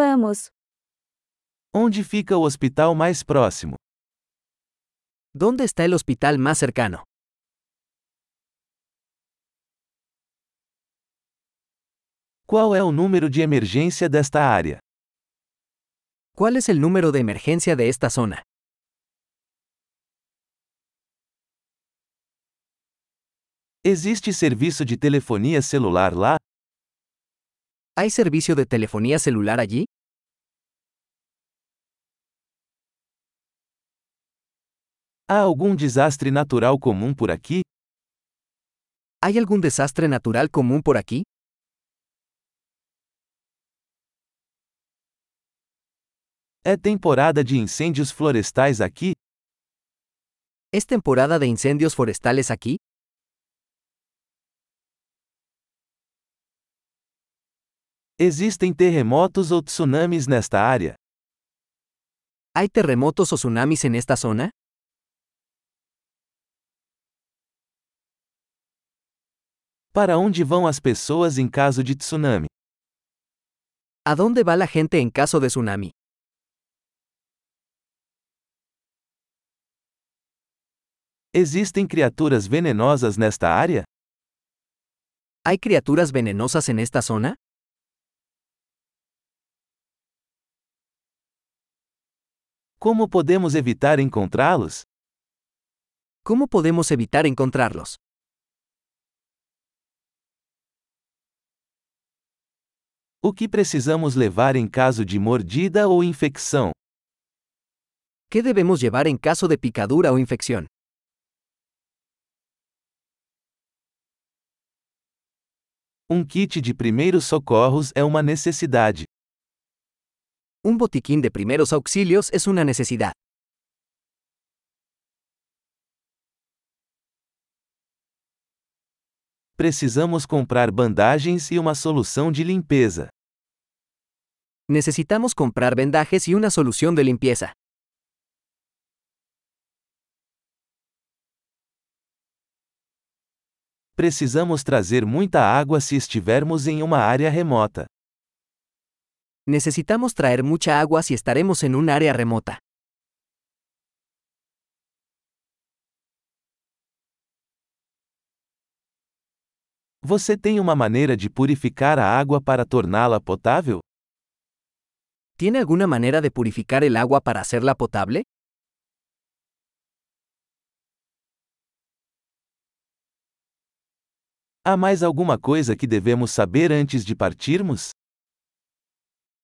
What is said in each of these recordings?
vamos? Onde fica o hospital mais próximo? ¿Dónde está el hospital más cercano? Qual é o número de emergência desta área? ¿Cuál es el número de emergencia de esta zona? Existe serviço de telefonia celular lá? ¿Hay servicio de telefonía celular allí? Há algum desastre natural comum por aqui? ¿Hay algún desastre natural común por aquí? É temporada de incêndios florestais aqui? ¿Es temporada de incendios forestales aquí? Existem terremotos ou tsunamis nesta área? ¿Hay terremotos o tsunamis en esta zona? Para onde vão as pessoas em caso de tsunami? ¿A dónde va la gente en caso de tsunami? Existem criaturas venenosas nesta área? ¿Hay criaturas venenosas en esta zona? Como podemos evitar encontrá-los? ¿Cómo podemos evitar encontrarlos? O que precisamos levar em caso de mordida ou infecção? ¿Qué debemos llevar en caso de picadura o infección? Kit de primeiros socorros é uma necessidade. Botiquín de primeros auxilios es una necesidad. Precisamos comprar bandagens e uma solução de limpeza. Necesitamos comprar vendajes y una solución de limpieza. Precisamos trazer muita água se estivermos em uma área remota. Necesitamos traer mucha agua si estaremos en un área remota. Você tem uma maneira de purificar a água para torná-la potável? ¿Tiene alguna manera de purificar el agua para hacerla potable? Há mais alguma coisa que devemos saber antes de partirmos?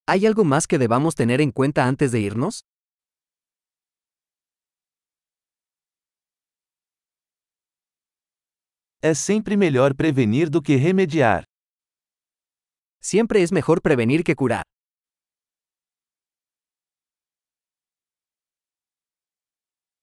¿Hay algo más que debamos tener en cuenta antes de irnos? É sempre melhor prevenir do que remediar. Siempre es mejor prevenir que curar.